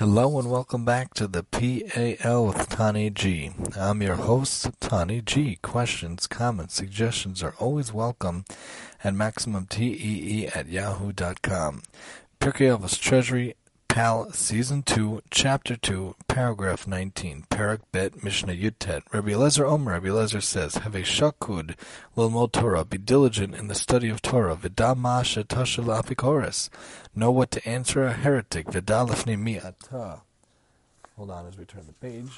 Hello and welcome back to the P.A.L. with Tani G. I'm your host, Tani G. Questions, comments, suggestions are always welcome at MaximumTEE@yahoo.com. Pirkei Avot's Treasury, P.A.L. Season 2, Chapter 2, Paragraph 19, Parak Bet, Mishnah Yutet. Rebbe Eliezer says, Have a shakud l'lmod Torah, be diligent in the study of Torah, v'da ma shetashel apikoros, know what to answer a heretic, v'da lefnei mi atah. Hold on as we turn the page.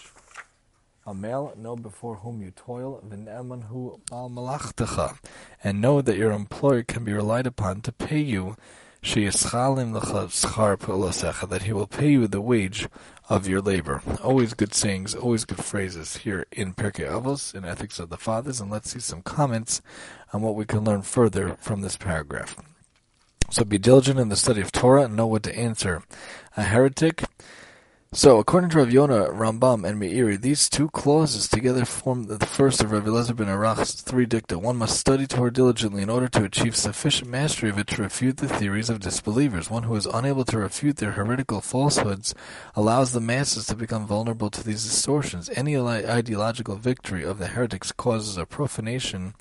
A male, know before whom you toil, v'ne'eman hu bal malachtecha, and know that your employer can be relied upon to pay you, that he will pay you the wage of your labor. Always good sayings, always good phrases here in Pirkei Avos, in Ethics of the Fathers, and let's see some comments on what we can learn further from this paragraph. So be diligent in the study of Torah and know what to answer a heretic. So, according to Rav Yonah, Rambam, and Meiri, these two clauses together form the first of Rav Eliezer ben Arach's three dicta. One must study Torah diligently in order to achieve sufficient mastery of it to refute the theories of disbelievers. One who is unable to refute their heretical falsehoods allows the masses to become vulnerable to these distortions. Any ideological victory of the heretics causes a profanation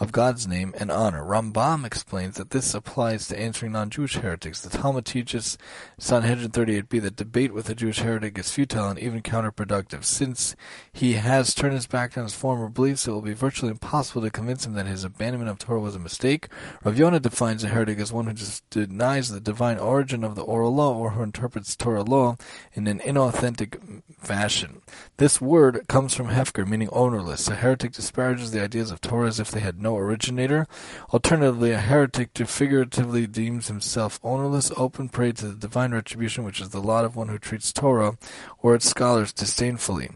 of God's name and honor. Rambam explains that this applies to answering non-Jewish heretics. The Talmud teaches, Sanhedrin 38b, that debate with a Jewish heretic is futile and even counterproductive. Since he has turned his back on his former beliefs, it will be virtually impossible to convince him that his abandonment of Torah was a mistake. Rav Yonah defines a heretic as one who just denies the divine origin of the oral law or who interprets Torah law in an inauthentic fashion. This word comes from hefker, meaning ownerless. A heretic disparages the ideas of Torah as if they had no originator. Alternatively, a heretic figuratively deems himself ownerless, open prey to the divine retribution, which is the lot of one who treats Torah or its scholars disdainfully.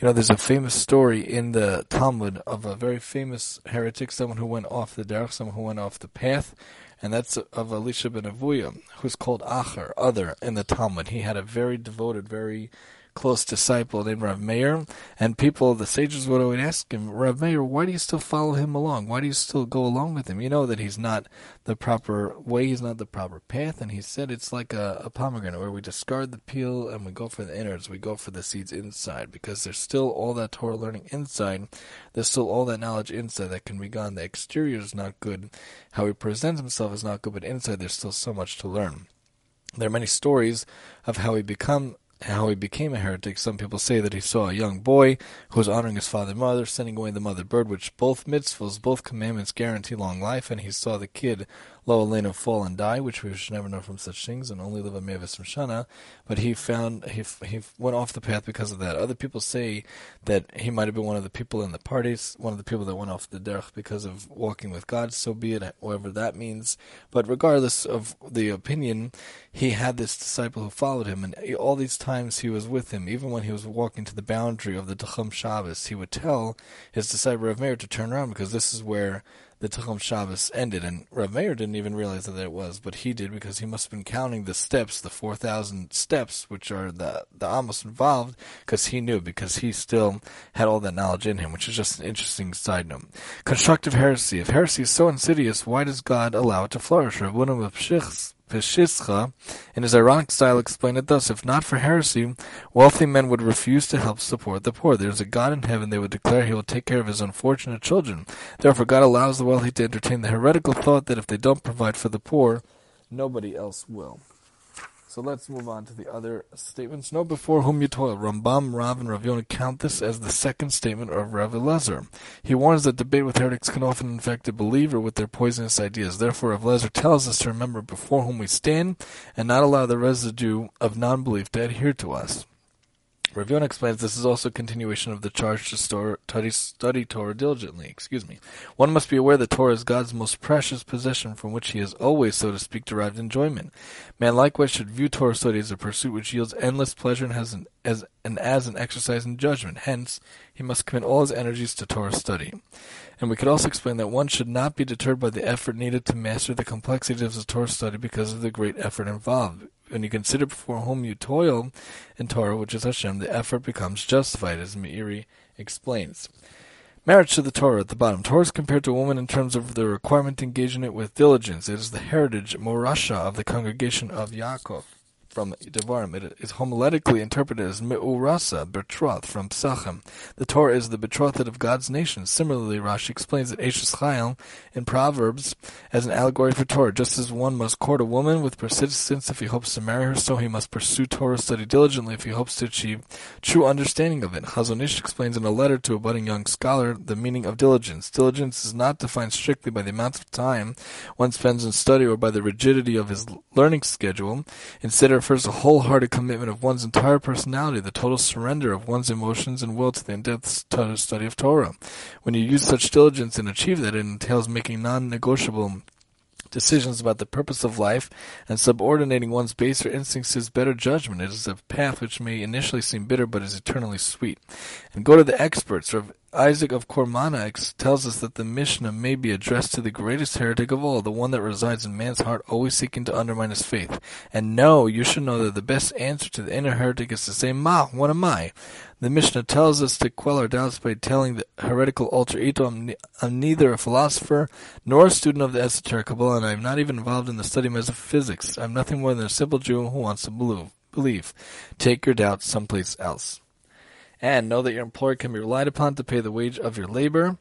You know, there's a famous story in the Talmud of a very famous heretic, someone who went off the derech, someone who went off the path, and that's of Elisha ben Avuya, who's called Acher, other, in the Talmud. He had a very devoted, very close disciple named Rav Meir, and people, the sages would always ask him, Rav Meir, why do you still follow him along? Why do you still go along with him? You know that he's not the proper way, he's not the proper path, and he said it's like a pomegranate where we discard the peel and we go for the innards, we go for the seeds inside, because there's still all that Torah learning inside, there's still all that knowledge inside that can be gone. The exterior is not good, how he presents himself is not good, but inside there's still so much to learn. There are many stories of how he became a heretic. Some people say that he saw a young boy who was honoring his father and mother, sending away the mother bird, which both mitzvahs, both commandments guarantee long life, and he saw the kid, lo aleinu, fall and die, which we should never know from such things, and only live a meves from shana, but he went off the path because of that. Other people say that he might have been one of the people in the parties, one of the people that went off the derech because of walking with God, so be it, whatever that means. But regardless of the opinion, he had this disciple who followed him, and all these times he was with him, even when he was walking to the boundary of the Techum Shabbos, he would tell his disciple Rav Meir to turn around, because this is where the Techum Shabbos ended, and Rav Meir didn't even realize that it was, but he did, because he must have been counting the steps, the 4,000 steps, which are the amos involved, because he knew, because he still had all that knowledge in him, which is just an interesting side note. Constructive heresy. If heresy is so insidious, why does God allow it to flourish? Rebbe Bunim of Pshischa, in his ironic style, explained it thus: If not for heresy, wealthy men would refuse to help support the poor. There is a God in heaven, they would declare. He will take care of his unfortunate children. Therefore, God allows the wealthy to entertain the heretical thought that if they don't provide for the poor, nobody else will. So let's move on to the other statements. Know before whom you toil. Rambam, Rav, and Rav Yonah count this as the second statement of Rav Eliezer. He warns that debate with heretics can often infect a believer with their poisonous ideas. Therefore, Rav Eliezer tells us to remember before whom we stand and not allow the residue of non-belief to adhere to us. Rav Yonah explains this is also a continuation of the charge to study Torah diligently. One must be aware that Torah is God's most precious possession from which he has always, so to speak, derived enjoyment. Man likewise should view Torah study as a pursuit which yields endless pleasure and as an exercise in judgment. Hence, he must commit all his energies to Torah study. And we could also explain that one should not be deterred by the effort needed to master the complexities of Torah study because of the great effort involved. When you consider before whom you toil in Torah, which is Hashem, the effort becomes justified, as Meiri explains. Marriage to the Torah at the bottom. Torah is compared to a woman in terms of the requirement to engage in it with diligence. It is the heritage, morasha, of the congregation of Yaakov. from Devarim. It is homiletically interpreted as Me'urasa, betrothed, from Psachim. The Torah is the betrothed of God's nation. Similarly, Rashi explains that Eshet Chayil in Proverbs as an allegory for Torah. Just as one must court a woman with persistence if he hopes to marry her, so he must pursue Torah study diligently if he hopes to achieve true understanding of it. Chazon Ish explains in a letter to a budding young scholar the meaning of diligence. Diligence is not defined strictly by the amount of time one spends in study or by the rigidity of his learning schedule. Instead, it refers to wholehearted commitment of one's entire personality, the total surrender of one's emotions and will to the in-depth study of Torah. When you use such diligence and achieve that, it entails making non-negotiable decisions about the purpose of life and subordinating one's baser instincts to his better judgment. It is a path which may initially seem bitter but is eternally sweet. And go to the experts. Rav Isaac of Corbeil tells us that the Mishnah may be addressed to the greatest heretic of all, the one that resides in man's heart, always seeking to undermine his faith. And no, you should know that the best answer to the inner heretic is to say, Ma, what am I? The Mishnah tells us to quell our doubts by telling the heretical alter ego, I'm neither a philosopher nor a student of the esoteric Kabbalah, and I'm not even involved in the study of metaphysics. I'm nothing more than a simple Jew who wants to believe. Take your doubts someplace else. And know that your employer can be relied upon to pay the wage of your labor.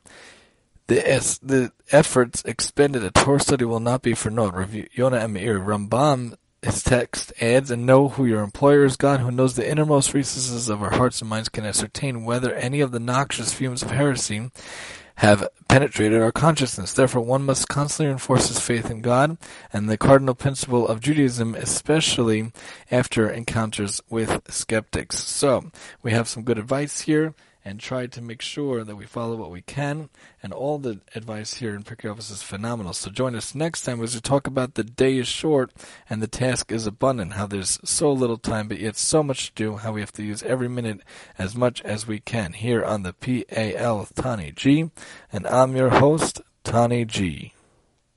The efforts expended at Torah study will not be for naught. Rav Yonah and Meiri. Rambam, his text adds, and know who your employer is. God, who knows the innermost recesses of our hearts and minds, can ascertain whether any of the noxious fumes of heresy have penetrated our consciousness. Therefore, one must constantly reinforce his faith in God and the cardinal principle of Judaism, especially after encounters with skeptics. So, we have some good advice here, and try to make sure that we follow what we can. And all the advice here in Pirkei Avot is phenomenal. So join us next time as we talk about the day is short and the task is abundant, how there's so little time but yet so much to do, how we have to use every minute as much as we can, here on the P.A.L. Tani G. And I'm your host, Tani G.